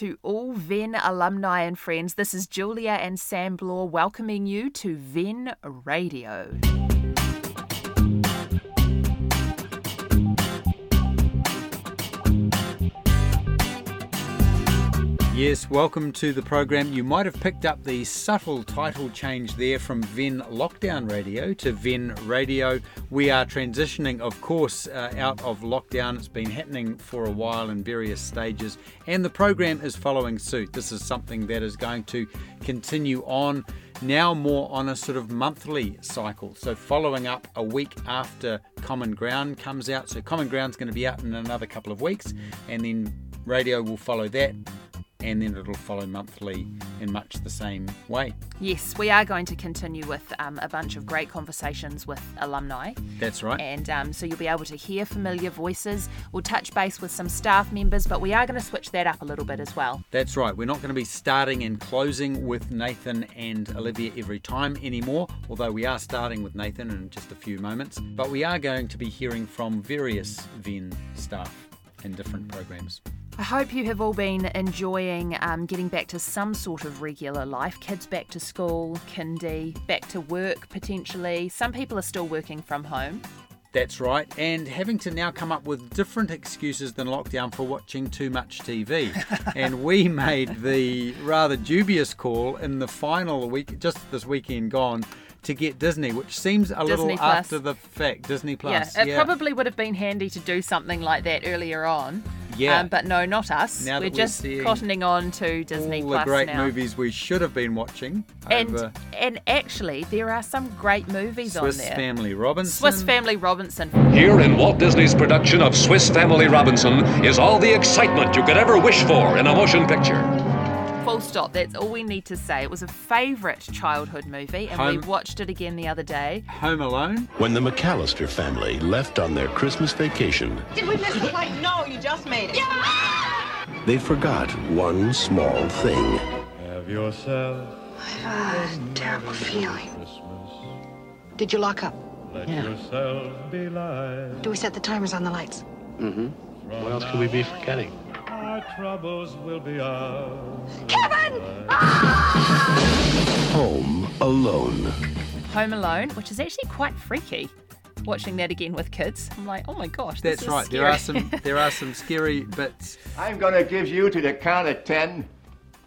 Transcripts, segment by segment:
to all Venn alumni and friends. This is Julia and Sam Bloor welcoming you to Venn Radio. Yes, welcome to the program. You might have picked up the subtle title change there from Venn Lockdown Radio to Venn Radio. We are transitioning, of course, out of lockdown. It's been happening for a while in various stages, and the program is following suit. This is something that is going to continue on, now more on a sort of monthly cycle. So following up a week after Common Ground comes out. So Common Ground's going to be out in another couple of weeks, and then radio will follow that. And then it'll follow monthly in much the same way. Yes, we are going to continue with a bunch of great conversations with alumni. That's right. And so you'll be able to hear familiar voices. We'll touch base with some staff members, but we are going to switch that up a little bit as well. That's right. We're not going to be starting and closing with Nathan and Olivia every time anymore, although we are starting with Nathan in just a few moments. But we are going to be hearing from various Venn staff in different programs. I hope you have all been enjoying getting back to some sort of regular life. Kids back to school, kindy, back to work potentially. Some people are still working from home. That's right, and having to now come up with different excuses than lockdown for watching too much TV. And we made the rather dubious call in the final week, just this weekend gone, to get Disney, which seems a little after the fact. Disney Plus. Yeah, it probably would have been handy to do something like that earlier on. Yeah. But no, not us. Now we're just cottoning on to Disney Plus now. All the great movies we should have been watching. And actually, there are some great movies on there. Swiss Family Robinson. Here in Walt Disney's production of Swiss Family Robinson is all the excitement you could ever wish for in a motion picture. Full stop. That's all we need to say. It was a favourite childhood movie, and we watched it again the other day. Home Alone. When the McAllister family left on their Christmas vacation... Did we miss the flight? No, you just made it. Yeah! They forgot one small thing. Have yourself... I have a terrible feeling. Christmas. Did you lock up? Let yourself be light. Do we set the timers on the lights? Mm-hmm. What else could we be forgetting? Our troubles will be ours. Kevin! Ah! Home Alone, which is actually quite freaky. Watching that again with kids, I'm like, oh my gosh, this is scary. That's right, there are some scary bits. I'm going to give you to the count of 10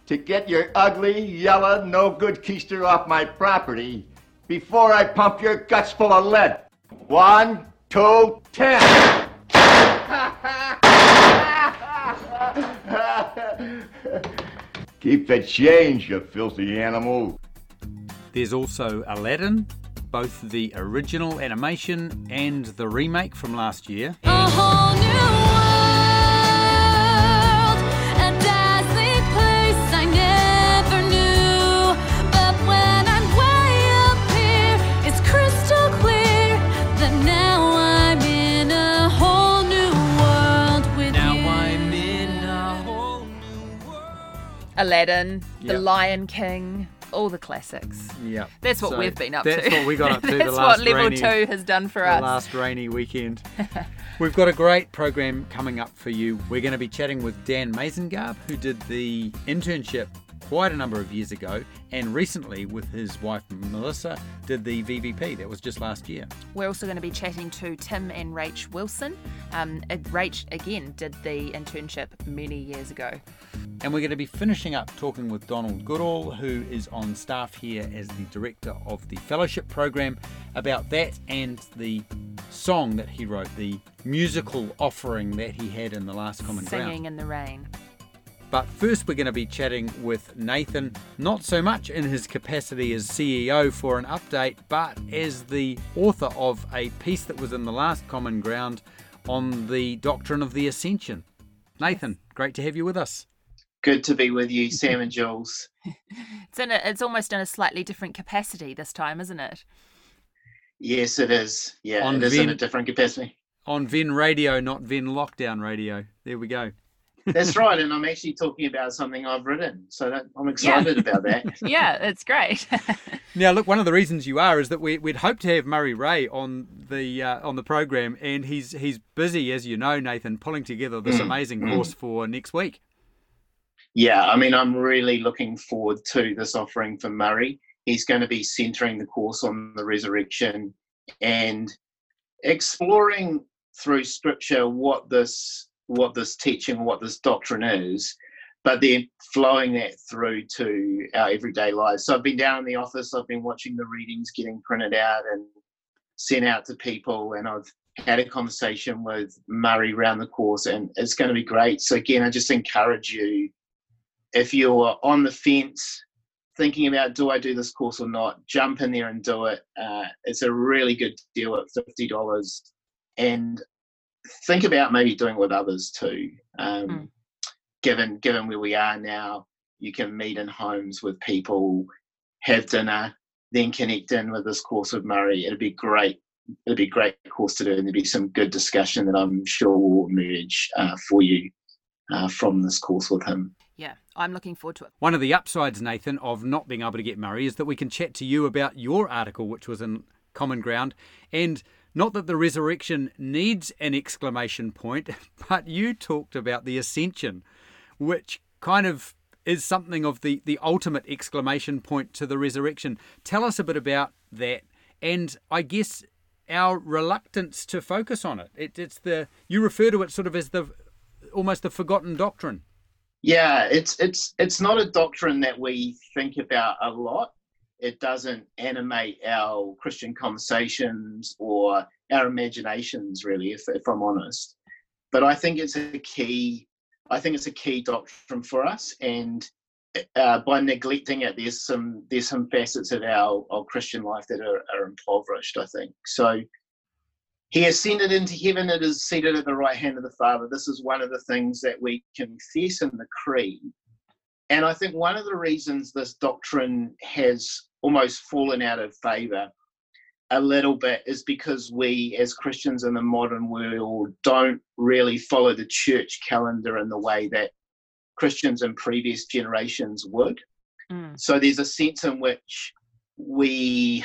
to get your ugly, yellow, no-good keister off my property before I pump your guts full of lead. 1, 2, 10. Keep the change, you filthy animal. There's also Aladdin, both the original animation and the remake from last year. A whole new world, a dazzling place I never knew. But when I'm way up here, it's crystal clear that now I'm in a whole new world with you. Now I'm in a whole new world. Aladdin, The Lion King. All the classics. Yeah. That's what we've been up to. That's what we got up to. That's what Level 2 has done for us. The last rainy weekend. We've got a great program coming up for you. We're going to be chatting with Dan Mazengarb, who did the internship quite a number of years ago, and recently with his wife Melissa did the VVP. That was just last year. We're also going to be chatting to Tim and Rachel Wilson. Rach again did the internship many years ago. And we're going to be finishing up talking with Donald Goodhall, who is on staff here as the director of the fellowship program, about that and the song that he wrote, the musical offering that he had in the last Common Ground. Singing in the Rain. But first we're going to be chatting with Nathan, not so much in his capacity as CEO for an update, but as the author of a piece that was in the last Common Ground on the doctrine of the Ascension. Nathan, great to have you with us. Good to be with you, Sam and Jules. It's almost in a slightly different capacity this time, isn't it? Yes, it is. Yeah, it is in a different capacity. On Venn Radio, not Venn Lockdown Radio. There we go. That's right, and I'm actually talking about something I've written, so I'm excited about that. Yeah, it's great. Now, look, one of the reasons you are is that we'd hoped to have Murray Ray on the program, and he's busy, as you know, Nathan, pulling together this amazing course for next week. Yeah, I mean, I'm really looking forward to this offering for Murray. He's going to be centering the course on the resurrection and exploring through Scripture what this teaching, what this doctrine is, but then flowing that through to our everyday lives. So I've been down in the office, I've been watching the readings getting printed out and sent out to people, and I've had a conversation with Murray around the course, and it's going to be great. So again, I just encourage you, if you're on the fence thinking about, do I do this course or not, jump in there and do it. It's a really good deal at $50, and think about maybe doing it with others too. Given where we are now, you can meet in homes with people, have dinner, then connect in with this course with Murray. It'd be great. It'd be a great course to do, and there'd be some good discussion that I'm sure will emerge for you from this course with him. Yeah, I'm looking forward to it. One of the upsides, Nathan, of not being able to get Murray is that we can chat to you about your article, which was in Common Ground, and not that the resurrection needs an exclamation point, but you talked about the ascension, which kind of is something of the ultimate exclamation point to the resurrection. Tell us a bit about that, and I guess our reluctance to focus on it. You refer to it sort of as almost the forgotten doctrine. Yeah, it's not a doctrine that we think about a lot. It doesn't animate our Christian conversations or our imaginations, really, if I'm honest. But I think it's a key. I think it's a key doctrine for us, and by neglecting it, there's some facets of our Christian life that are impoverished, I think. So he ascended into heaven and is seated at the right hand of the Father. This is one of the things that we confess in the creed. And I think one of the reasons this doctrine has almost fallen out of favour a little bit is because we, as Christians in the modern world, don't really follow the church calendar in the way that Christians in previous generations would. So there's a sense in which we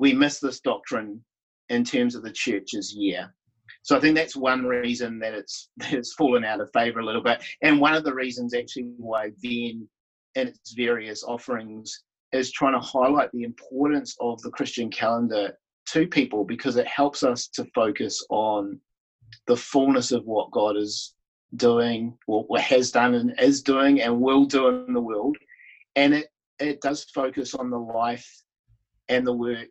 miss this doctrine in terms of the church's year. So I think that's one reason that it's fallen out of favour a little bit, and one of the reasons actually why Venn in its various offerings is trying to highlight the importance of the Christian calendar to people, because it helps us to focus on the fullness of what God is doing, or has done and is doing and will do in the world. And it does focus on the life and the work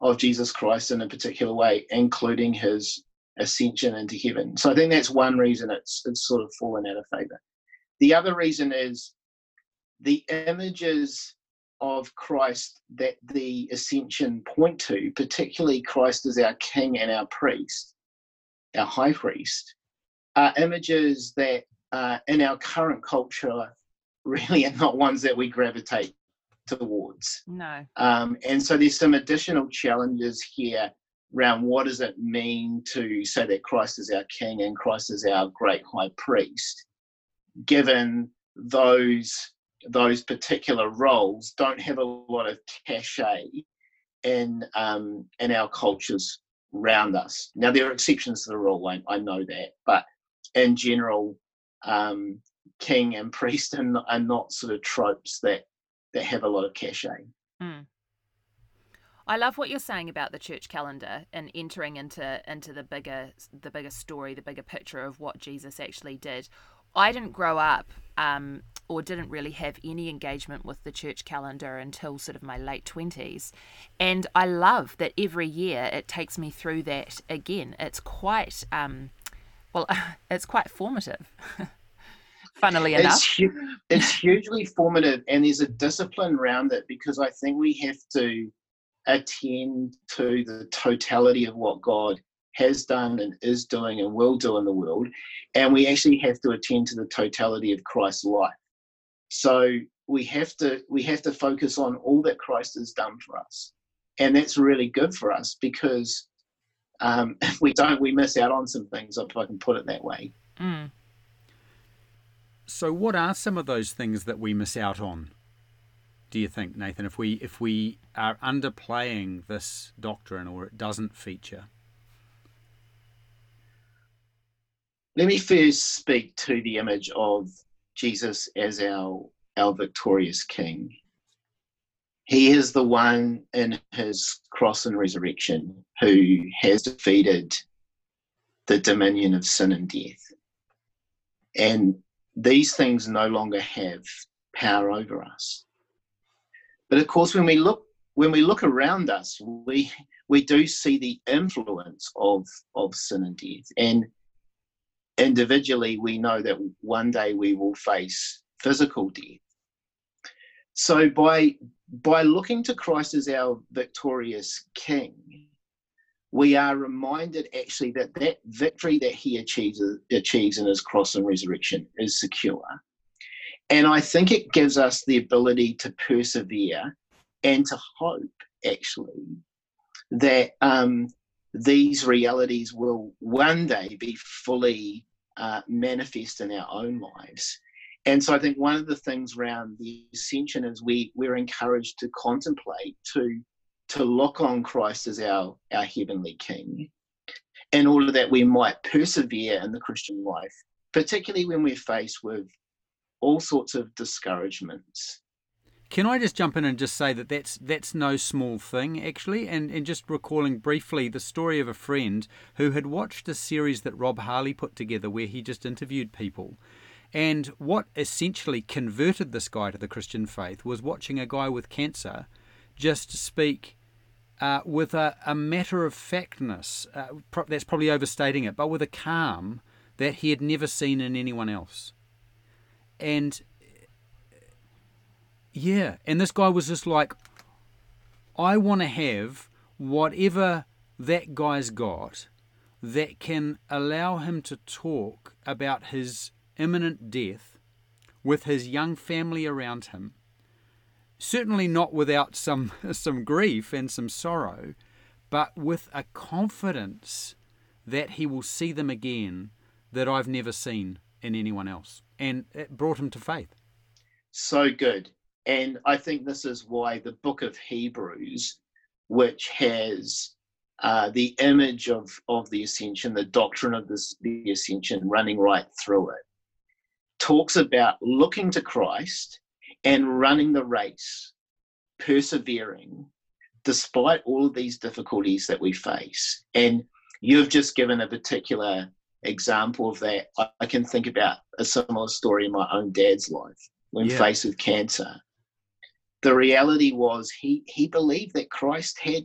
of Jesus Christ in a particular way, including his ascension into heaven. So I think that's one reason it's sort of fallen out of favour. The other reason is the images of Christ that the ascension point to, particularly Christ as our King and our priest, our high priest, are images that in our current culture really are not ones that we gravitate towards. No. And so there's some additional challenges here around what does it mean to say that Christ is our King and Christ is our great high priest, given those particular roles don't have a lot of cachet in our cultures around us. Now, there are exceptions to the rule, I know that, but in general, king and priest are not sort of tropes that have a lot of cachet. I love what you're saying about the church calendar and entering into the bigger story, the bigger picture of what Jesus actually did. I didn't grow up or didn't really have any engagement with the church calendar until sort of my late 20s. And I love that every year it takes me through that again. It's quite, it's quite formative, funnily enough. It's hugely formative, and there's a discipline around it, because I think we have to attend to the totality of what God has done and is doing and will do in the world, and we actually have to attend to the totality of Christ's life. So we have to focus on all that Christ has done for us, and that's really good for us, because if we don't, we miss out on some things, if I can put it that way. So what are some of those things that we miss out on, do you think, Nathan, if we are underplaying this doctrine or it doesn't feature? Let me first speak to the image of Jesus as our victorious King. He is the one in his cross and resurrection who has defeated the dominion of sin and death. And these things no longer have power over us. But of course, when we look around us, we do see the influence of sin and death. And individually, we know that one day we will face physical death. So by looking to Christ as our victorious King, we are reminded actually that victory that he achieves in his cross and resurrection is secure. And I think it gives us the ability to persevere and to hope, actually, that these realities will one day be fully manifest in our own lives. And so I think one of the things around the ascension is we're encouraged to contemplate, to look on Christ as our heavenly King, in order that we might persevere in the Christian life, particularly when we're faced with all sorts of discouragements. Can I just jump in and just say that's no small thing, actually, and just recalling briefly the story of a friend who had watched a series that Rob Harley put together where he just interviewed people. And what essentially converted this guy to the Christian faith was watching a guy with cancer just speak with a matter-of-factness, that's probably overstating it, but with a calm that he had never seen in anyone else. And yeah, and this guy was just like, I want to have whatever that guy's got that can allow him to talk about his imminent death with his young family around him, certainly not without some grief and some sorrow, but with a confidence that he will see them again that I've never seen in anyone else. And it brought him to faith. So good. And I think this is why the book of Hebrews, which has the image of the ascension, the doctrine of the ascension running right through it, talks about looking to Christ and running the race, persevering despite all of these difficulties that we face. And you've just given a particular example of that. I can think about a similar story in my own dad's life when faced with cancer. The reality was he believed that Christ had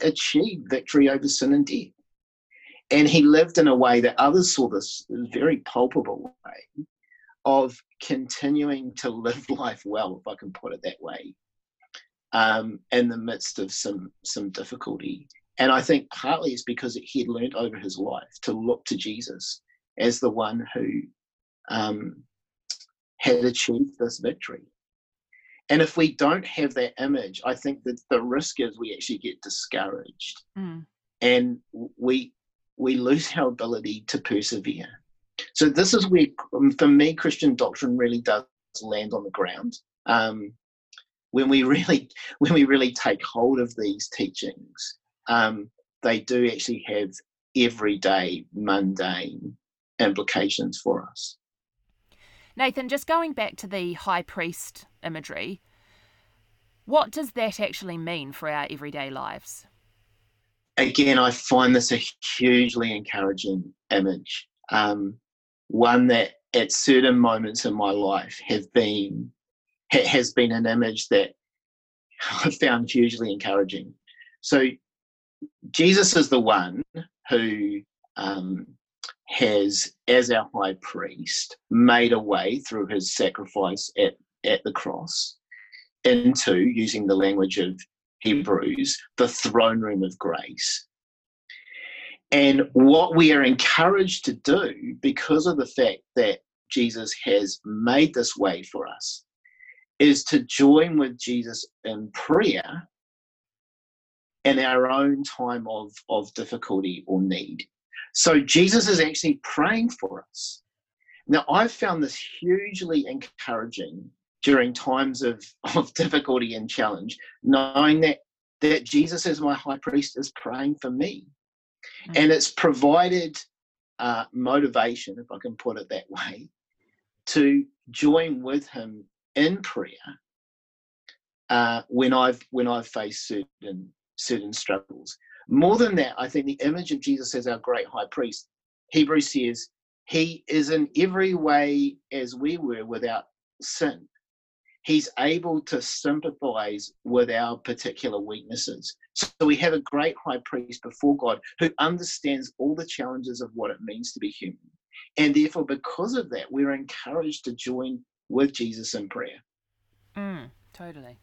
achieved victory over sin and death. And he lived in a way that others saw this very palpable way of continuing to live life well, if I can put it that way, in the midst of some difficulty. And I think partly it's because he had learned over his life to look to Jesus as the one who had achieved this victory. And if we don't have that image, I think that the risk is we actually get discouraged and we lose our ability to persevere. So this is where, for me, Christian doctrine really does land on the ground. When we really take hold of these teachings, they do actually have everyday, mundane implications for us. Nathan, just going back to the high priest imagery, what does that actually mean for our everyday lives? Again, I find this a hugely encouraging image, one that at certain moments in my life has been an image that I found hugely encouraging. So Jesus is the one who has, as our high priest, made a way through his sacrifice at the cross into, using the language of Hebrews, the throne room of grace. And what we are encouraged to do, because of the fact that Jesus has made this way for us, is to join with Jesus in prayer in our own time of difficulty or need. So Jesus is actually praying for us. Now, I've found this hugely encouraging during times of difficulty and challenge, knowing that Jesus as my high priest is praying for me. And it's provided motivation, if I can put it that way, to join with him in prayer when I've faced certain struggles. More than that, I think the image of Jesus as our great high priest, Hebrews says, he is in every way as we were without sin. He's able to sympathize with our particular weaknesses. So we have a great high priest before God who understands all the challenges of what it means to be human. And therefore, because of that, we're encouraged to join with Jesus in prayer. Totally.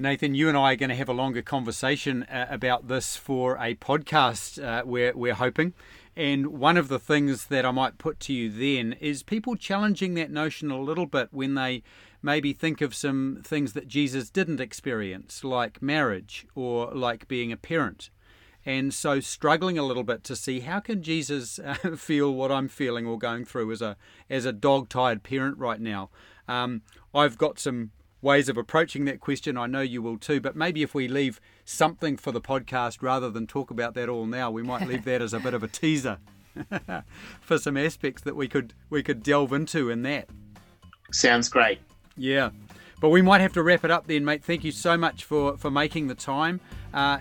Nathan, you and I are going to have a longer conversation about this for a podcast, we're hoping. And one of the things that I might put to you then is people challenging that notion a little bit when they maybe think of some things that Jesus didn't experience, like marriage or like being a parent. And so struggling a little bit to see how can Jesus feel what I'm feeling or going through as a dog-tired parent right now. I've got some ways of approaching that question. I know you will too, but maybe if we leave something for the podcast rather than talk about that all now, we might leave that as a bit of a teaser for some aspects that we could delve into in that. Sounds great. Yeah, but we might have to wrap it up then, mate. Thank you so much for making the time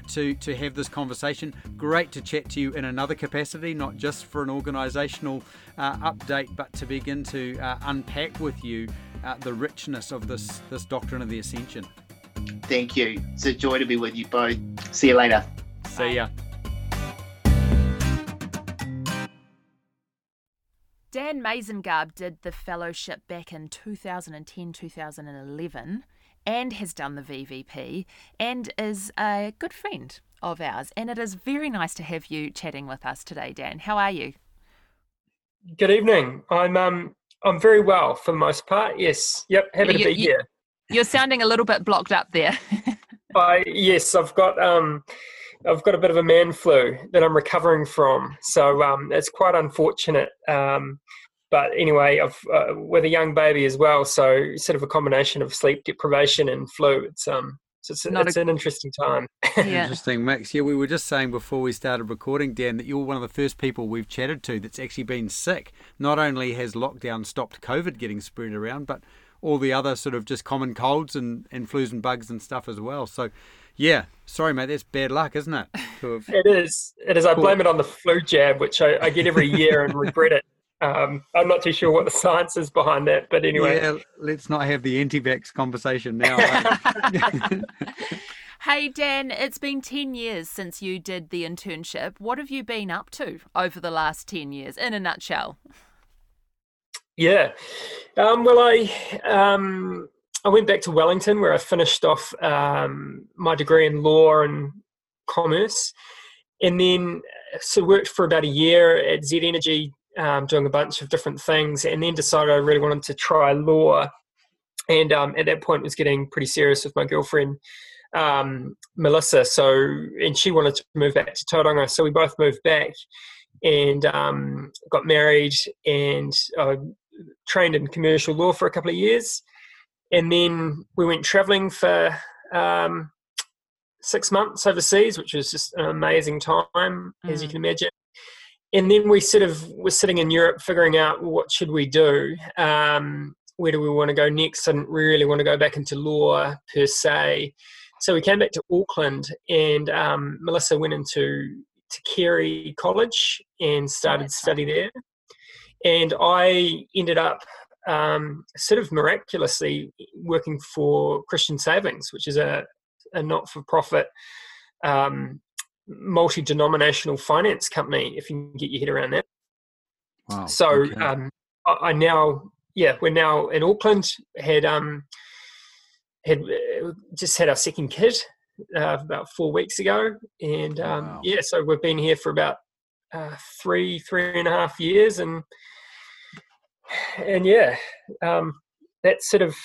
to have this conversation. Great to chat to you in another capacity, not just for an organisational update, but to begin to unpack with you the richness of this doctrine of the Ascension. Thank you. It's a joy to be with you both. See you later. See ya. Dan Mazengarb did the fellowship back in 2010-2011 and has done the VVP and is a good friend of ours. And it is very nice to have you chatting with us today, Dan. How are you? Good evening. I'm very well for the most part. Yes. Yep. Happy to be here. You're sounding a little bit blocked up there. Yes, I've got a bit of a man flu that I'm recovering from. So it's quite unfortunate. But anyway, with a young baby as well. So sort of a combination of sleep deprivation and flu. It's an interesting time. Yeah. Interesting, Max. Yeah, we were just saying before we started recording, Dan, that you're one of the first people we've chatted to that's actually been sick. Not only has lockdown stopped COVID getting spread around, but all the other sort of just common colds and flus and bugs and stuff as well. So, yeah, sorry, mate, that's bad luck, isn't it? It is. I blame it on the flu jab, which I get every year and regret it. I'm not too sure what the science is behind that, but anyway. Yeah, let's not have the anti-vax conversation now. Hey, Dan, it's been 10 years since you did the internship. What have you been up to over the last 10 years, in a nutshell? Yeah. I went back to Wellington where I finished off my degree in law and commerce, and then worked for about a year at Z Energy doing a bunch of different things, and then decided I really wanted to try law. And at that point was getting pretty serious with my girlfriend, Melissa. And she wanted to move back to Tauranga. So we both moved back and got married, and trained in commercial law for a couple of years. And then we went traveling for 6 months overseas, which was just an amazing time, as you can imagine. And then we sort of were sitting in Europe figuring out what should we do, where do we want to go next. I didn't really want to go back into law per se. So we came back to Auckland, and Melissa went to Carey College and started study there. And I ended up sort of miraculously working for Christian Savings, which is a not-for-profit multi-denominational finance company, if you can get your head around that. Wow, so okay. We're now in Auckland, had our second kid about 4 weeks ago, and wow. So we've been here for about three and a half years, and that's sort of,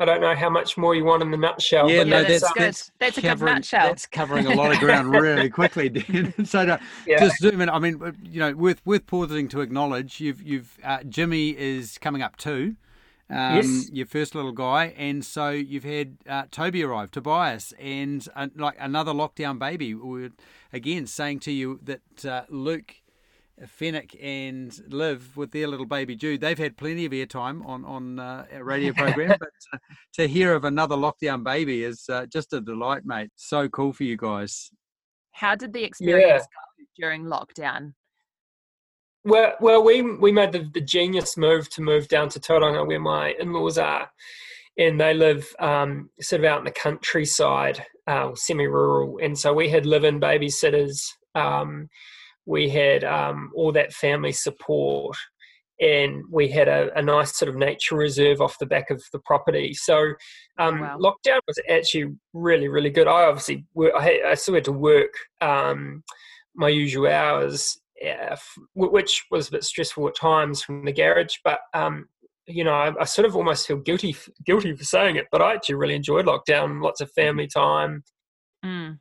I don't know how much more you want in the nutshell. Yeah, no, that's a good nutshell. That's covering a lot of ground really quickly, Dan. So just zoom in. I mean, you know, worth pausing to acknowledge you've Jimmy is coming up too, yes, your first little guy, and so you've had Toby arrive, Tobias, and like another lockdown baby. We're again saying to you that Luke Fennec and Liv with their little baby Jude. They've had plenty of airtime on our radio program, but to hear of another lockdown baby is just a delight, mate. So cool for you guys. How did the experience go during lockdown? Well, we made the genius move to move down to Tauranga, where my in-laws are, and they live sort of out in the countryside, semi-rural. And so we had live-in babysitters. We had all that family support, and we had a nice sort of nature reserve off the back of the property. So lockdown was actually really, really good. I obviously I still had to work my usual hours, which was a bit stressful at times from the garage. But, you know, I sort of almost feel guilty for saying it, but I actually really enjoyed lockdown, lots of family time. Mm.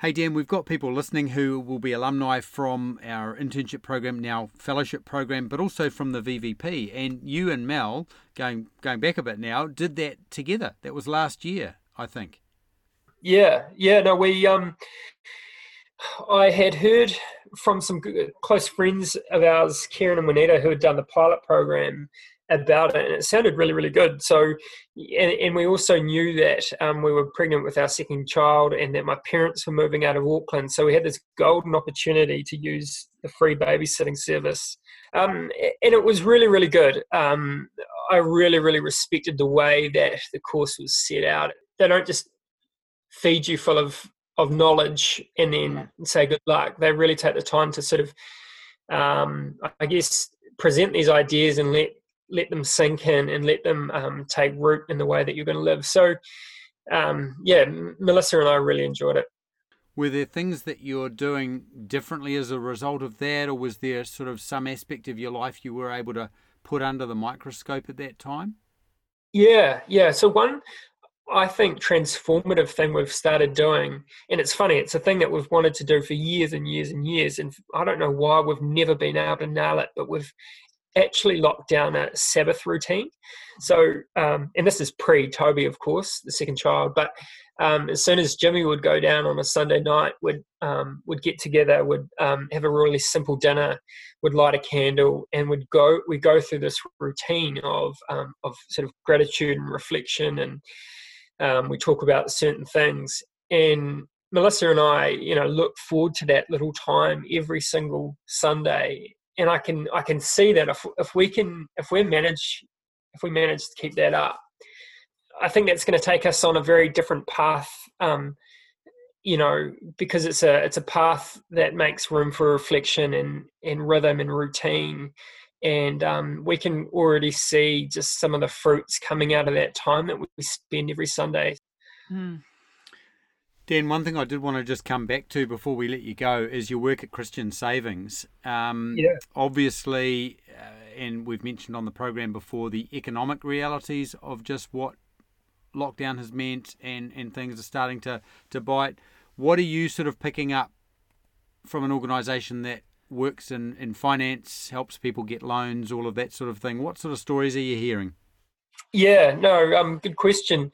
Hey, Dan, we've got people listening who will be alumni from our internship program, now fellowship program, but also from the VVP. And you and Mel, going back a bit now, did that together. That was last year, I think. Yeah. No, we... I had heard from some close friends of ours, Karen and Juanita, who had done the pilot program about it, and it sounded really, really good. So, and we also knew that we were pregnant with our second child and that my parents were moving out of Auckland. So we had this golden opportunity to use the free babysitting service. And it was really, really good. I really, really respected the way that the course was set out. They don't just feed you full of knowledge and then say good luck. They really take the time to sort of, I guess, present these ideas and let them sink in and let them take root in the way that you're going to live. So, Melissa and I really enjoyed it. Were there things that you're doing differently as a result of that, or was there sort of some aspect of your life you were able to put under the microscope at that time? Yeah. So one, I think, transformative thing we've started doing, and it's funny, it's a thing that we've wanted to do for years and years and years, and I don't know why we've never been able to nail it, but we've actually locked down a Sabbath routine. So, and this is pre-Toby, of course, the second child, but as soon as Jimmy would go down on a Sunday night, we'd get together, we'd have a really simple dinner, would light a candle, and we'd go through this routine of sort of gratitude and reflection, and we talk about certain things, and Melissa and I, you know, look forward to that little time every single Sunday. And I can see that if we manage to keep that up, I think that's going to take us on a very different path. You know, because it's a path that makes room for reflection and rhythm and routine. And we can already see just some of the fruits coming out of that time that we spend every Sunday. Mm. Dan, one thing I did want to just come back to before we let you go is your work at Christian Savings. Obviously, and we've mentioned on the program before, the economic realities of just what lockdown has meant and things are starting to bite. What are you sort of picking up from an organisation that works in finance, helps people get loans, all of that sort of thing? What sort of stories are you hearing? Good question.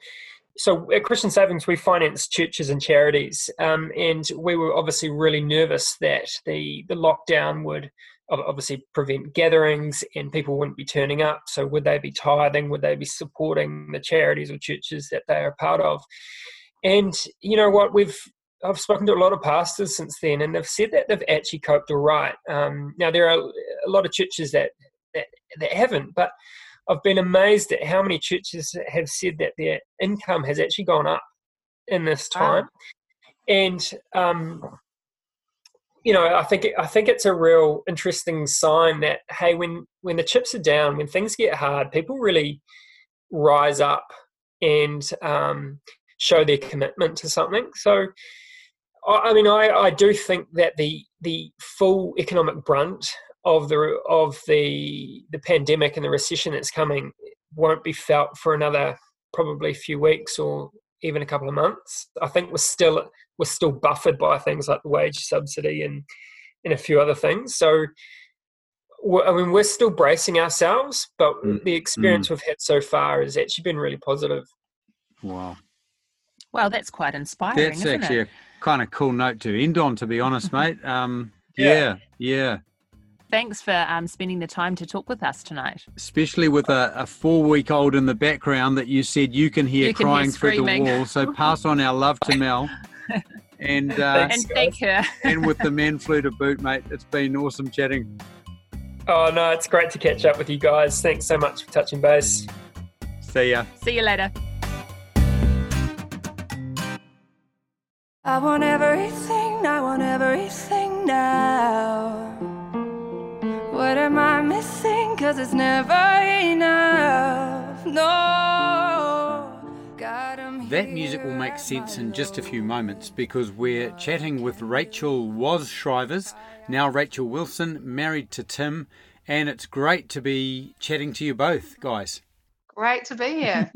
So at Christian Savings, we finance churches and charities, and we were obviously really nervous that the lockdown would obviously prevent gatherings and people wouldn't be turning up. So would they be tithing? Would they be supporting the charities or churches that they are part of? And you know what, I've spoken to a lot of pastors since then, and they've said that they've actually coped all right. Now, there are a lot of churches that haven't, but I've been amazed at how many churches have said that their income has actually gone up in this time. And, you know, I think it's a real interesting sign that, hey, when the chips are down, when things get hard, people really rise up and show their commitment to something. So, I mean, I do think that the full economic brunt of the pandemic and the recession that's coming won't be felt for another probably few weeks or even a couple of months. I think we're still buffered by things like the wage subsidy and a few other things. So, I mean, we're still bracing ourselves, but the experience we've had so far has actually been really positive. Wow. Well, that's quite inspiring, isn't it? That's actually a kind of cool note to end on, to be honest, mate. Yeah. Thanks for spending the time to talk with us tonight. Especially with a 4-week-old in the background that you said you can hear crying through the wall. So pass on our love to Mel. And thank her. And with the man flu to boot, mate. It's been awesome chatting. Oh, no, it's great to catch up with you guys. Thanks so much for touching base. See ya. See you later. I want everything now. What am I missing? 'Cause it's never enough. No, God, I'm here. That music will make sense in just a few moments because we're chatting with Rachel Shrivers, now Rachel Wilson, married to Tim, and it's great to be chatting to you both, guys. Great to be here.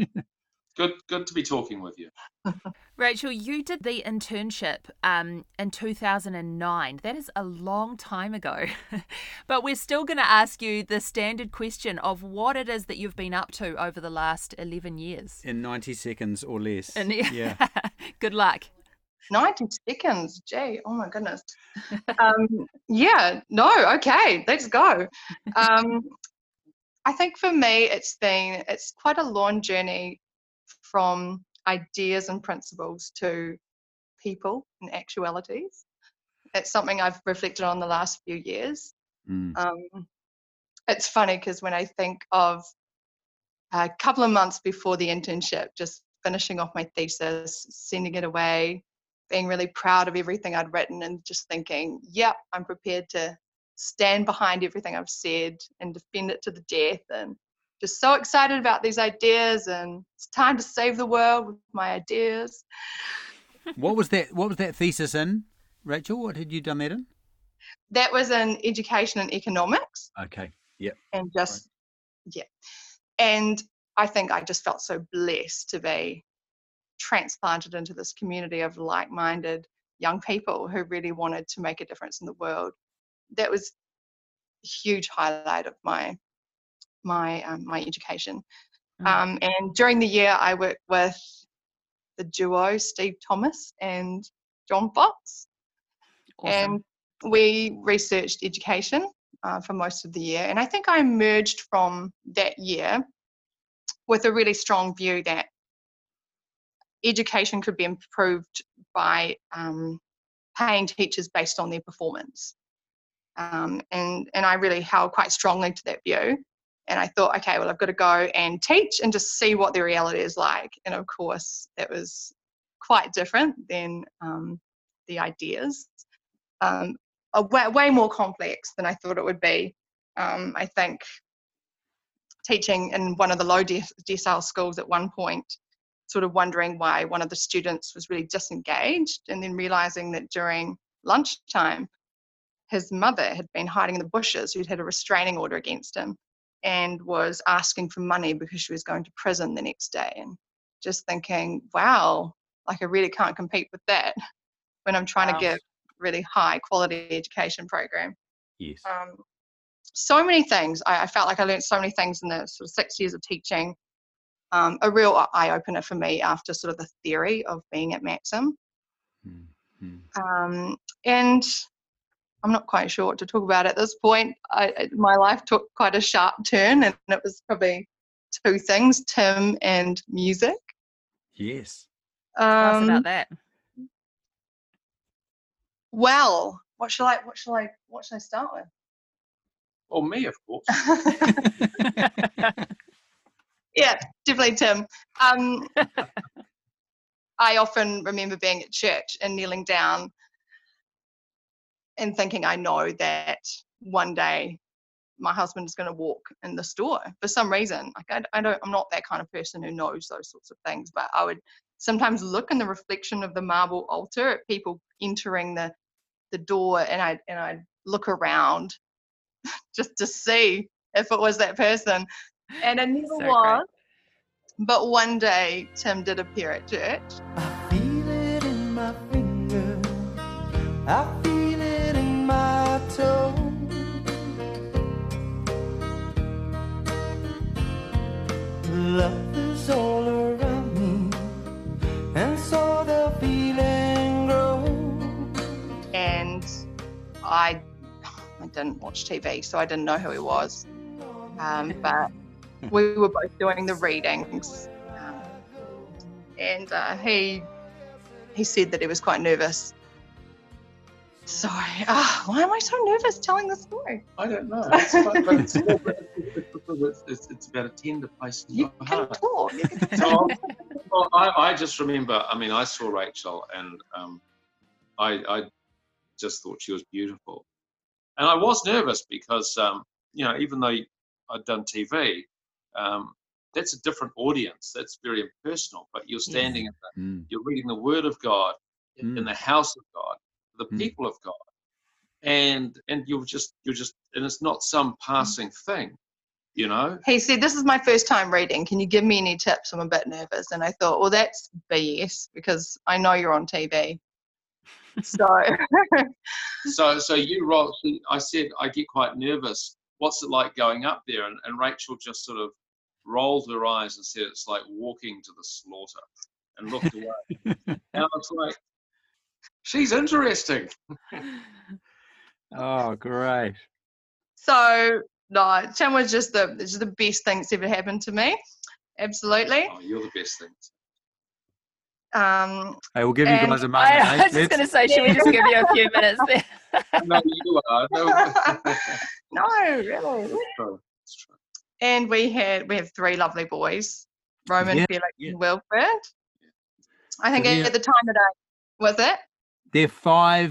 Good to be talking with you. Rachel, you did the internship in 2009. That is a long time ago. But we're still going to ask you the standard question of what it is that you've been up to over the last 11 years. In 90 seconds or less. Yeah. Good luck. 90 seconds? Gee, oh my goodness. Okay, let's go. I think for me it's quite a long journey from ideas and principles to people and actualities. It's something I've reflected on the last few years. It's funny because when I think of a couple of months before the internship, just finishing off my thesis, sending it away, being really proud of everything I'd written and just thinking, yep, I'm prepared to stand behind everything I've said and defend it to the death, and just so excited about these ideas, and it's time to save the world with my ideas. What was that thesis in, Rachel? What had you done that in? That was in education and economics. Okay. Yeah. And just And I think I just felt so blessed to be transplanted into this community of like-minded young people who really wanted to make a difference in the world. That was a huge highlight of my education. And during the year I worked with the duo Steve Thomas and John Fox. Awesome. And we researched education for most of the year, and I think I emerged from that year with a really strong view that education could be improved by paying teachers based on their performance, and I really held quite strongly to that view. And I thought, okay, well, I've got to go and teach and just see what the reality is like. And of course, it was quite different than the ideas, way more complex than I thought it would be. I think teaching in one of the low decile schools at one point, sort of wondering why one of the students was really disengaged, and then realising that during lunchtime, his mother had been hiding in the bushes, who'd had a restraining order against him, and was asking for money because she was going to prison the next day. And just thinking, wow, like I really can't compete with that when I'm trying to give really high quality education program. Yes. So many things. I felt like I learned so many things in the sort of 6 years of teaching. A real eye-opener for me after sort of the theory of being at Maxim. Mm-hmm. And I'm not quite sure what to talk about at this point. My life took quite a sharp turn, and it was probably two things, Tim and music. Yes. Tell us about that. Well, what shall I start with? Well, me, of course. Yeah, definitely Tim. I often remember being at church and kneeling down and thinking, I know that one day my husband is going to walk in this door for some reason. Like I'm not that kind of person who knows those sorts of things, but I would sometimes look in the reflection of the marble altar at people entering the door, and I'd look around just to see if it was that person. And it never was. Great. But one day Tim did appear at church. I feel it in my finger. I feel love is all around me, and so the feeling grows. And I didn't watch TV, so I didn't know who he was. But we were both doing the readings, and he said that he was quite nervous. So, why am I so nervous telling this story? I don't know. It's fun, but it's about a tender place in your heart. You can talk. So, well, I just remember, I mean, I saw Rachel, and I just thought she was beautiful. And I was nervous because, you know, even though I'd done TV, that's a different audience. That's very impersonal. But you're standing, you're reading the Word of God in the house of God, the people of God, and you're just and it's not some passing thing, you know. He said, "This is my first time reading. Can you give me any tips? I'm a bit nervous." And I thought, well, that's BS, because I know you're on TV. So, so you roll. I said, I get quite nervous. What's it like going up there? And Rachel just sort of rolled her eyes and said, "It's like walking to the slaughter," and looked away. And I was like, she's interesting. Oh, great. So, no, Tim was just the best thing that's ever happened to me. Absolutely. Oh, you're the best thing. Hey, we'll give you guys a moment. I was just going to say, should we just give you a few minutes there? No, you are. No, no, really. It's true. It's true. And we have three lovely boys, Roman, Felix, and Wilfred. Yeah. I think at the time that I was it? They're four,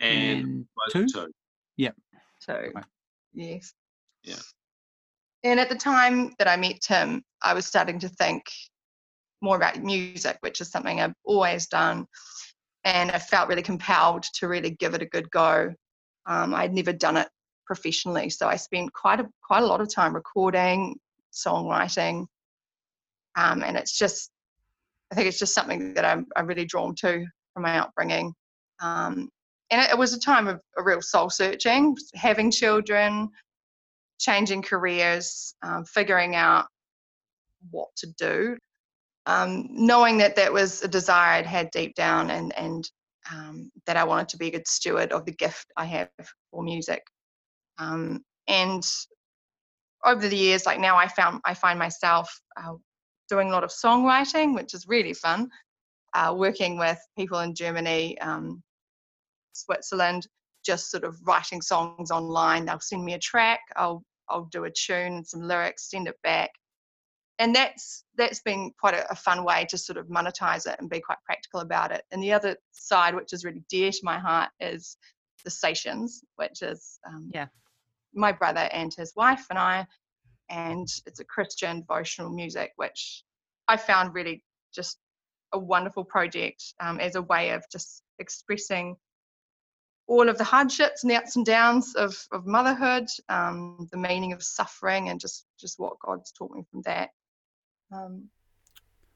and two. Yeah. Two. Yes. Yeah. And at the time that I met Tim, I was starting to think more about music, which is something I've always done. And I felt really compelled to really give it a good go. I'd never done it professionally. So I spent quite a lot of time recording, songwriting. And it's just, I think it's just something that I'm really drawn to from my upbringing. And it was a time of a real soul searching, having children, changing careers, figuring out what to do, knowing that was a desire I'd had deep down, and that I wanted to be a good steward of the gift I have for music. And over the years, like now, I find myself doing a lot of songwriting, which is really fun, working with people in Germany, Switzerland, just sort of writing songs online. They'll send me a track, I'll do a tune and some lyrics, send it back. And that's been quite a fun way to sort of monetize it and be quite practical about it. And the other side, which is really dear to my heart, is the stations, which is my brother and his wife and I. And it's a Christian devotional music, which I found really just a wonderful project as a way of just expressing all of the hardships and the ups and downs of motherhood, the meaning of suffering, and just what God's taught me from that. Well,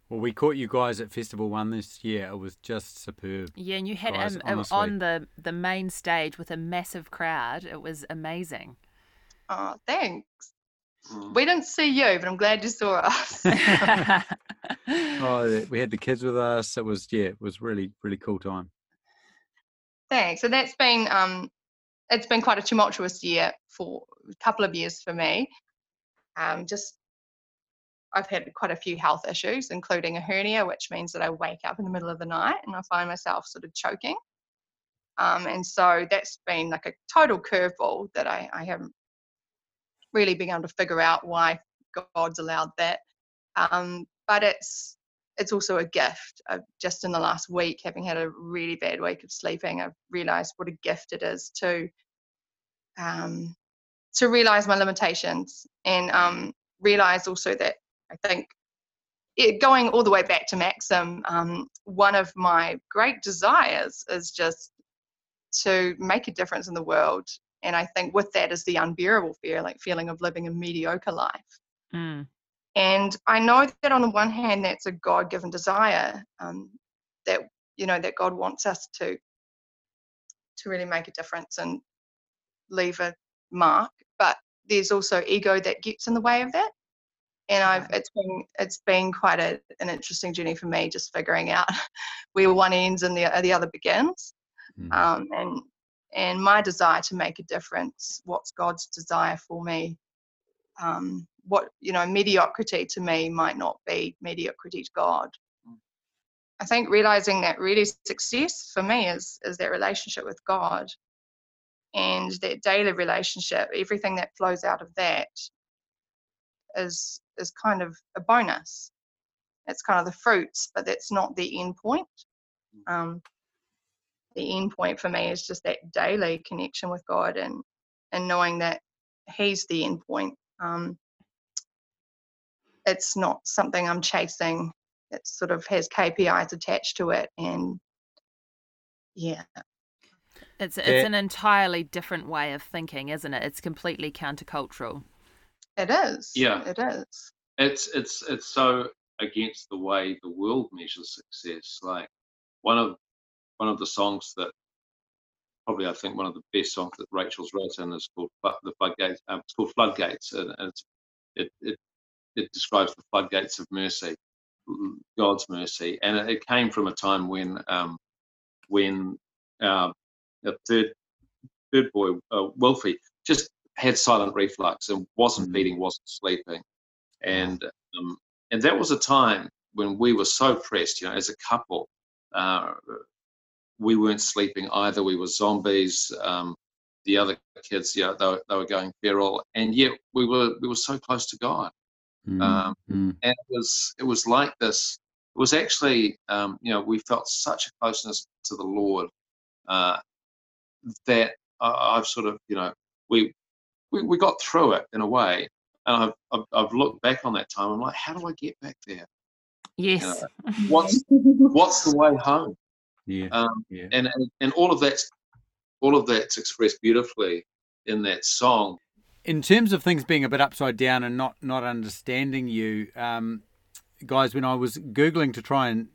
we caught you guys at Festival One this year. It was just superb. Yeah, and you had guys, on the main stage with a massive crowd. It was amazing. Oh, thanks. We didn't see you, but I'm glad you saw us. Oh, we had the kids with us. It was really, really cool time. Thanks. So that's been it's been quite a tumultuous year for a couple of years for me. I've had quite a few health issues, including a hernia, which means that I wake up in the middle of the night and I find myself sort of choking. And so that's been like a total curveball that I haven't really being able to figure out why God's allowed that. But it's also a gift. I've just in the last week, having had a really bad week of sleeping, I've realised what a gift it is to realise my limitations, and realise also that I think going all the way back to Maxim, one of my great desires is just to make a difference in the world. And I think with that is the unbearable fear, like feeling of living a mediocre life. Mm. And I know that on the one hand, that's a God-given desire, that, you know, that God wants us to really make a difference and leave a mark. But there's also ego that gets in the way of that. And it's been quite an interesting journey for me, just figuring out where one ends and the other begins. Mm. And and my desire to make a difference. What's God's desire for me? Mediocrity to me might not be mediocrity to God. I think realizing that really success for me is that relationship with God, and that daily relationship, everything that flows out of that is kind of a bonus. It's kind of the fruits, but that's not the end point. The end point for me is just that daily connection with God and knowing that He's the end point. It's not something I'm chasing. It sort of has KPIs attached to it, and yeah. It's an entirely different way of thinking, isn't it? It's completely countercultural. It is. Yeah. It is. It's so against the way the world measures success. Like one of the songs that probably I think one of the best songs that Rachel's written is called "The Floodgates." It's called "Floodgates," and it describes the floodgates of mercy, God's mercy, and it came from a time when the third boy, Wilfred, just had silent reflux and wasn't eating, wasn't sleeping, and that was a time when we were so pressed. You know, as a couple, we weren't sleeping either. We were zombies. The other kids, yeah, they were going feral, and yet we were so close to God. And it was like this. It was actually, we felt such a closeness to the Lord that I've sort of, we got through it in a way, and I've looked back on that time. I'm like, how do I get back there? Yes. What's the way home? Yeah. And all of that's expressed beautifully in that song. In terms of things being a bit upside down and not understanding you, guys, when I was Googling to try and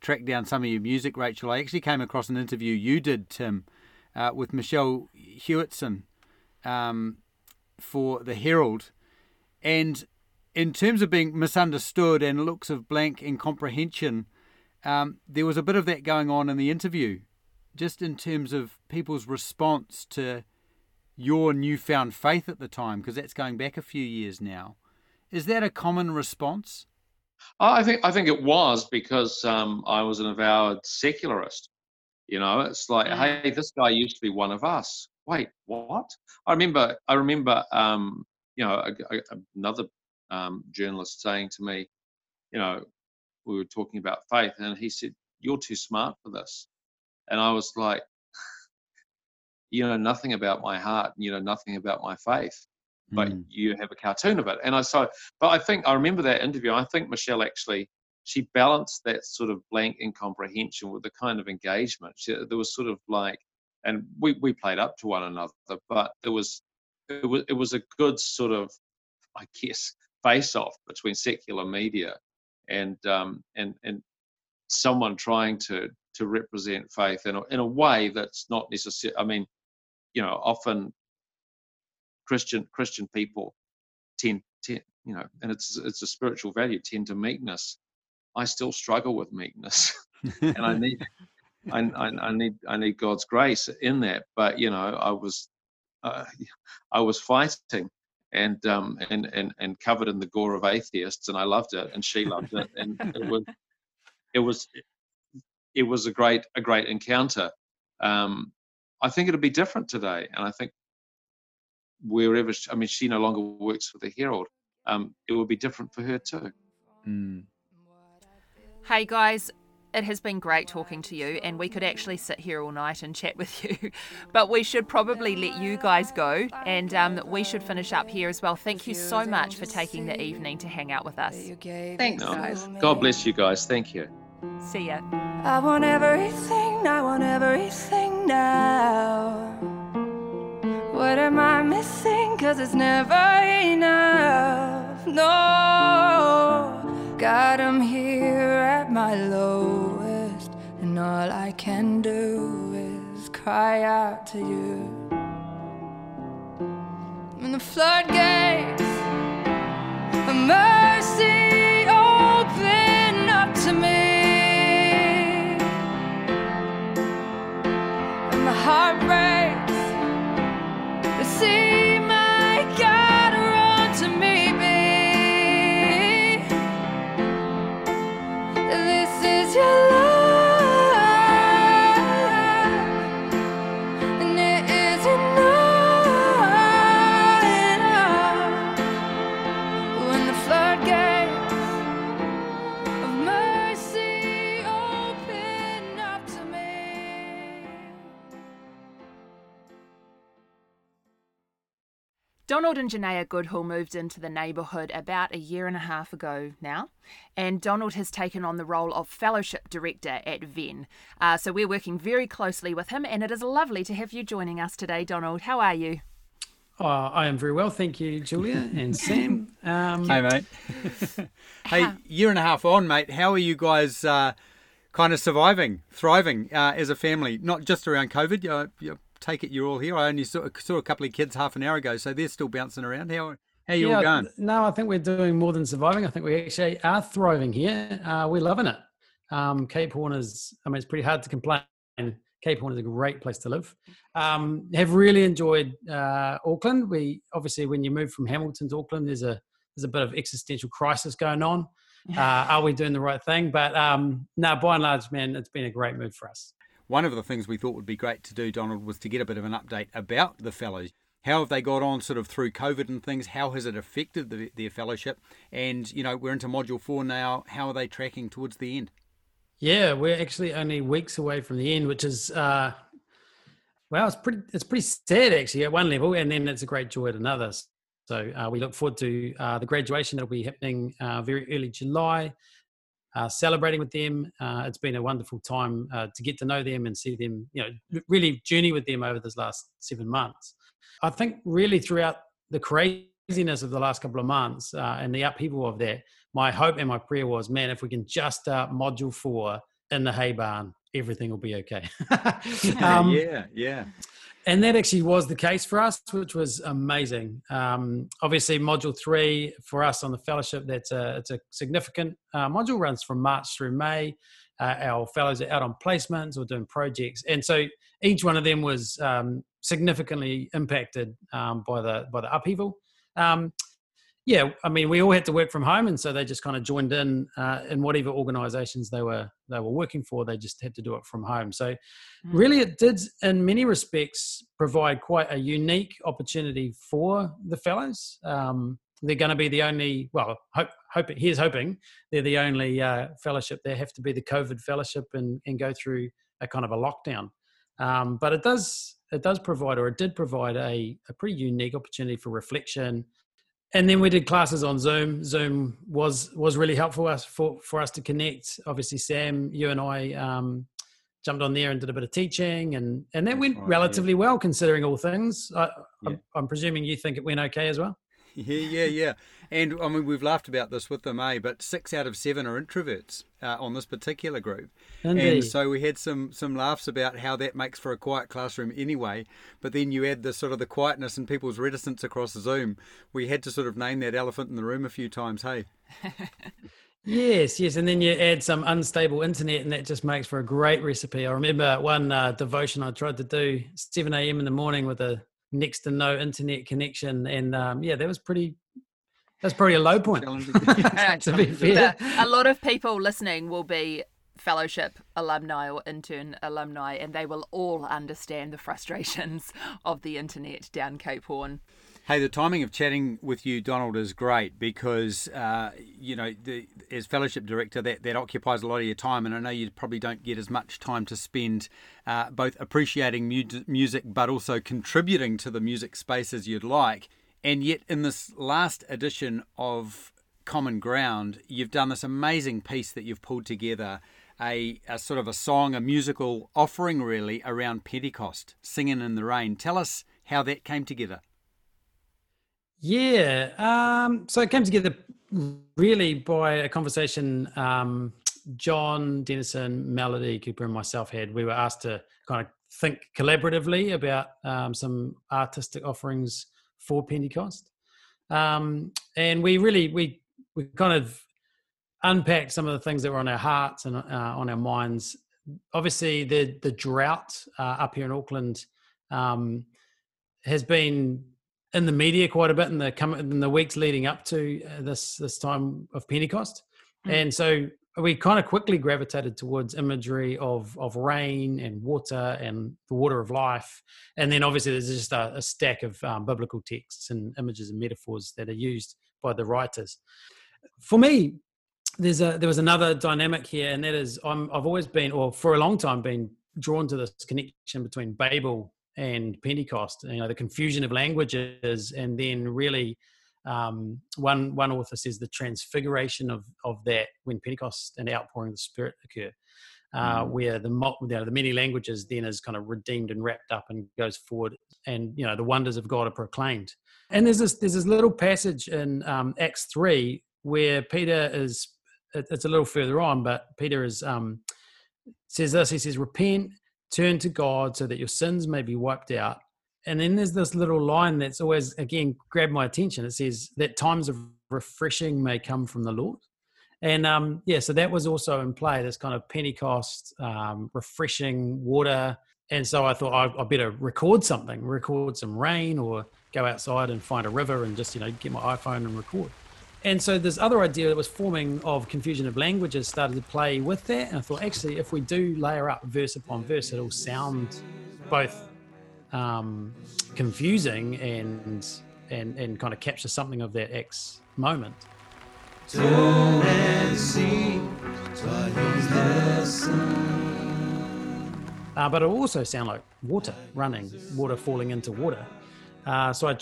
track down some of your music, Rachel, I actually came across an interview you did, Tim, with Michelle Hewitson for The Herald. And in terms of being misunderstood and looks of blank incomprehension, there was a bit of that going on in the interview, just in terms of people's response to your newfound faith at the time, because that's going back a few years now. Is that a common response? I think it was, because I was an avowed secularist. It's like, hey, this guy used to be one of us. Wait, what? I remember another journalist saying to me, we were talking about faith, and he said, "You're too smart for this," and I was like, you know nothing about my heart, you know nothing about my faith, but you have a cartoon of it. And I think I remember that interview. I think Michelle actually, she balanced that sort of blank incomprehension with the kind of engagement. There was sort of like, and we played up to one another, but it was a good sort of, I guess, face off between secular media and someone trying to represent faith in a way that's not necessary. I mean, often Christian people tend, and it's a spiritual value, tend to meekness. I still struggle with meekness, and I need God's grace in that. But I was fighting, and covered in the gore of atheists, and I loved it, and she loved it, and it was a great encounter. I think it'll be different today, and I think wherever she no longer works for the Herald, it will be different for her too. Hey guys, it has been great talking to you, and we could actually sit here all night and chat with you, but we should probably let you guys go, and we should finish up here as well. Thank you so much for taking the evening to hang out with us. Thanks, guys. God bless you guys. Thank you. See ya. I want everything now. What am I missing? 'Cause it's never enough. No, God, I'm here at my lowest, and all I can do is cry out to you. And the floodgates of mercy open up to me. Heartbreak Donald and Janaea Goodhall moved into the neighbourhood about a year and a half ago now, and Donald has taken on the role of Fellowship Director at Venn. So we're working very closely with him, and it is lovely to have you joining us today, Donald. How are you? Oh, I am very well, thank you, Julia and Sam. Hey, mate. Hey, year and a half on, mate. How are you guys kind of surviving, thriving as a family? Not just around COVID. You're take it you're all here. I only saw a couple of kids half an hour ago, so they're still bouncing around. How are you all going? No, I think we're doing more than surviving. I think we actually are thriving here. We're loving it. Cape Horn is, I mean, it's pretty hard to complain. Cape Horn is a great place to live. Have really enjoyed Auckland. We obviously, when you move from Hamilton to Auckland, there's a bit of existential crisis going on. Are we doing the right thing? But by and large, man, it's been a great move for us. One of the things we thought would be great to do, Donald, was to get a bit of an update about the fellows. How have they got on sort of through COVID and things? How has it affected their fellowship? And, you know, we're into module 4 now. How are they tracking towards the end? Yeah, we're actually only weeks away from the end, which is, it's pretty sad actually at one level, and then it's a great joy at another. So we look forward to the graduation that'll be happening very early July. Celebrating with them. It's been a wonderful time to get to know them and see them, you know, really journey with them over this last 7 months. I think really throughout the craziness of the last couple of months and the upheaval of that, my hope and my prayer was, man, if we can just start module 4 in the hay barn, everything will be okay. Yeah. And that actually was the case for us, which was amazing. Obviously, module 3 for us on the fellowship, it's a significant module, runs from March through May. Our fellows are out on placements or doing projects. And so each one of them was significantly impacted by the upheaval. We all had to work from home, and so they just kind of joined in whatever organisations they were working for. They just had to do it from home. So really it did, in many respects, provide quite a unique opportunity for the fellows. They're going to be the only, hoping, they're the only fellowship. They have to be the COVID fellowship and go through a kind of a lockdown. But it did provide a pretty unique opportunity for reflection. And then we did classes on Zoom. Zoom was really helpful for us to connect. Obviously, Sam, you and I jumped on there and did a bit of teaching, and that went relatively well considering all things. I'm presuming you think it went okay as well? Yeah. And I mean, we've laughed about this with them, but 6 out of 7 are introverts on this particular group. Indeed. And so we had some laughs about how that makes for a quiet classroom anyway, but then you add the sort of the quietness and people's reticence across Zoom. We had to sort of name that elephant in the room a few times, hey? Yes. And then you add some unstable internet, and that just makes for a great recipe. I remember one devotion I tried to do 7 a.m. in the morning with a next to no internet connection, and that's probably a low point. To be fair, a lot of people listening will be fellowship alumni or intern alumni, and they will all understand the frustrations of the internet down Cape Horn. Hey, the timing of chatting with you, Donald, is great because, as Fellowship Director, that occupies a lot of your time, and I know you probably don't get as much time to spend both appreciating music but also contributing to the music space as you'd like. And yet in this last edition of Common Ground, you've done this amazing piece that you've pulled together, a sort of a song, a musical offering really around Pentecost, Singing in the Rain. Tell us how that came together. Yeah, so it came together really by a conversation John, Denison, Melody, Cooper and myself had. We were asked to kind of think collaboratively about some artistic offerings for Pentecost. And we kind of unpacked some of the things that were on our hearts and on our minds. Obviously, the drought up here in Auckland has been in the media quite a bit in the weeks leading up to this time of Pentecost. And so we kind of quickly gravitated towards imagery of rain and water and the water of life. And then obviously there's just a stack of biblical texts and images and metaphors that are used by the writers. For me, there was another dynamic here, and that is I've always been, or for a long time been, drawn to this connection between Babel and Pentecost, you know, the confusion of languages, and then really one author says the transfiguration of that when Pentecost and outpouring of the Spirit occur, where the many languages then is kind of redeemed and wrapped up and goes forward, and you know the wonders of God are proclaimed. And there's this little passage in Acts 3 where Peter is, it's a little further on, but Peter is says this. He says, "Repent, turn to God, so that your sins may be wiped out." And then there's this little line that's always, again, grabbed my attention. It says that times of refreshing may come from the Lord. And so that was also in play, this kind of Pentecost, refreshing water. And so I thought I better record some rain, or go outside and find a river and just, you know, get my iPhone and record. And so this other idea that was forming of confusion of languages started to play with that. And I thought, actually, if we do layer up verse upon verse, it'll sound both confusing and kind of capture something of that Acts moment. Turn and see, for he's the Son. But it also sound like water running, water falling into water. So I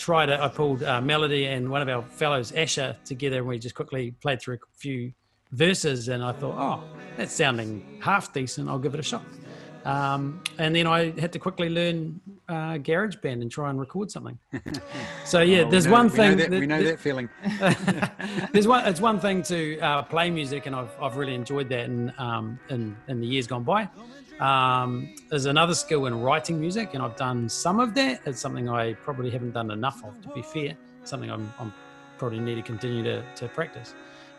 pulled Melody and one of our fellows, Asher, together, and we just quickly played through a few verses, and I thought, that's sounding half decent, I'll give it a shot. And then I had to quickly learn GarageBand and try and record something. So there's one thing we know that feeling. It's one thing to play music, and I've really enjoyed that in the years gone by. There's another skill in writing music, and I've done some of that. It's something I probably haven't done enough of, to be fair. Something I'm probably need to continue to practice.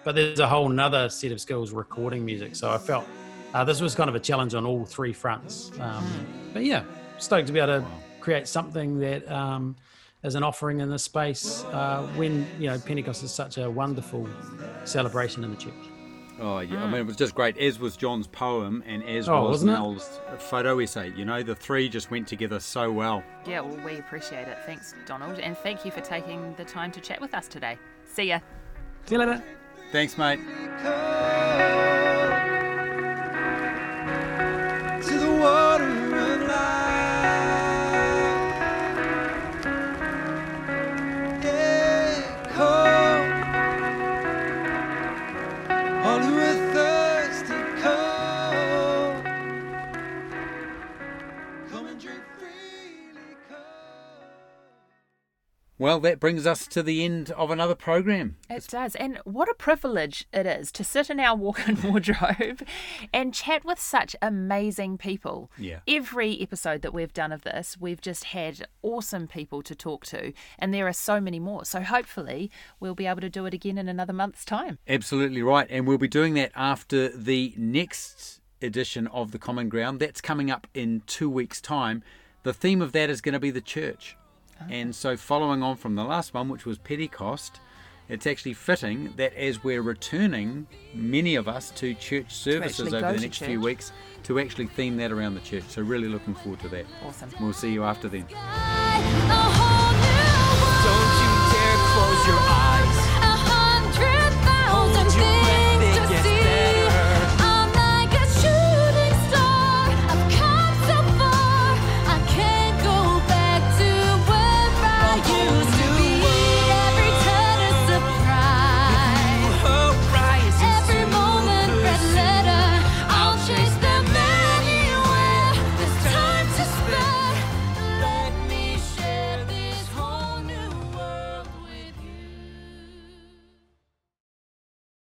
But there's a whole nother set of skills recording music. So I felt this was kind of a challenge on all three fronts. But yeah, stoked to be able to create something that is an offering in this space when, you know, Pentecost is such a wonderful celebration in the church. Oh, yeah. I mean, it was just great, as was John's poem, and as was Noel's photo essay. You know, the three just went together so well. Yeah, well, we appreciate it. Thanks, Donald. And thank you for taking the time to chat with us today. See ya. See you later. Thanks, mate. To the water and light. Yeah, come. Well, that brings us to the end of another program. It does. And what a privilege it is to sit in our walk-in wardrobe and chat with such amazing people. Yeah. Every episode that we've done of this, we've just had awesome people to talk to, and there are so many more. So hopefully we'll be able to do it again in another month's time. Absolutely right. And we'll be doing that after the next edition of The Common Ground. That's coming up in 2 weeks' time. The theme of that is going to be the church. And so following on from the last one, which was Pentecost, it's actually fitting that as we're returning, many of us, to church services over the next few weeks, to actually theme that around the church. So really looking forward to that. Awesome. We'll see you after then. Don't you dare close your eyes.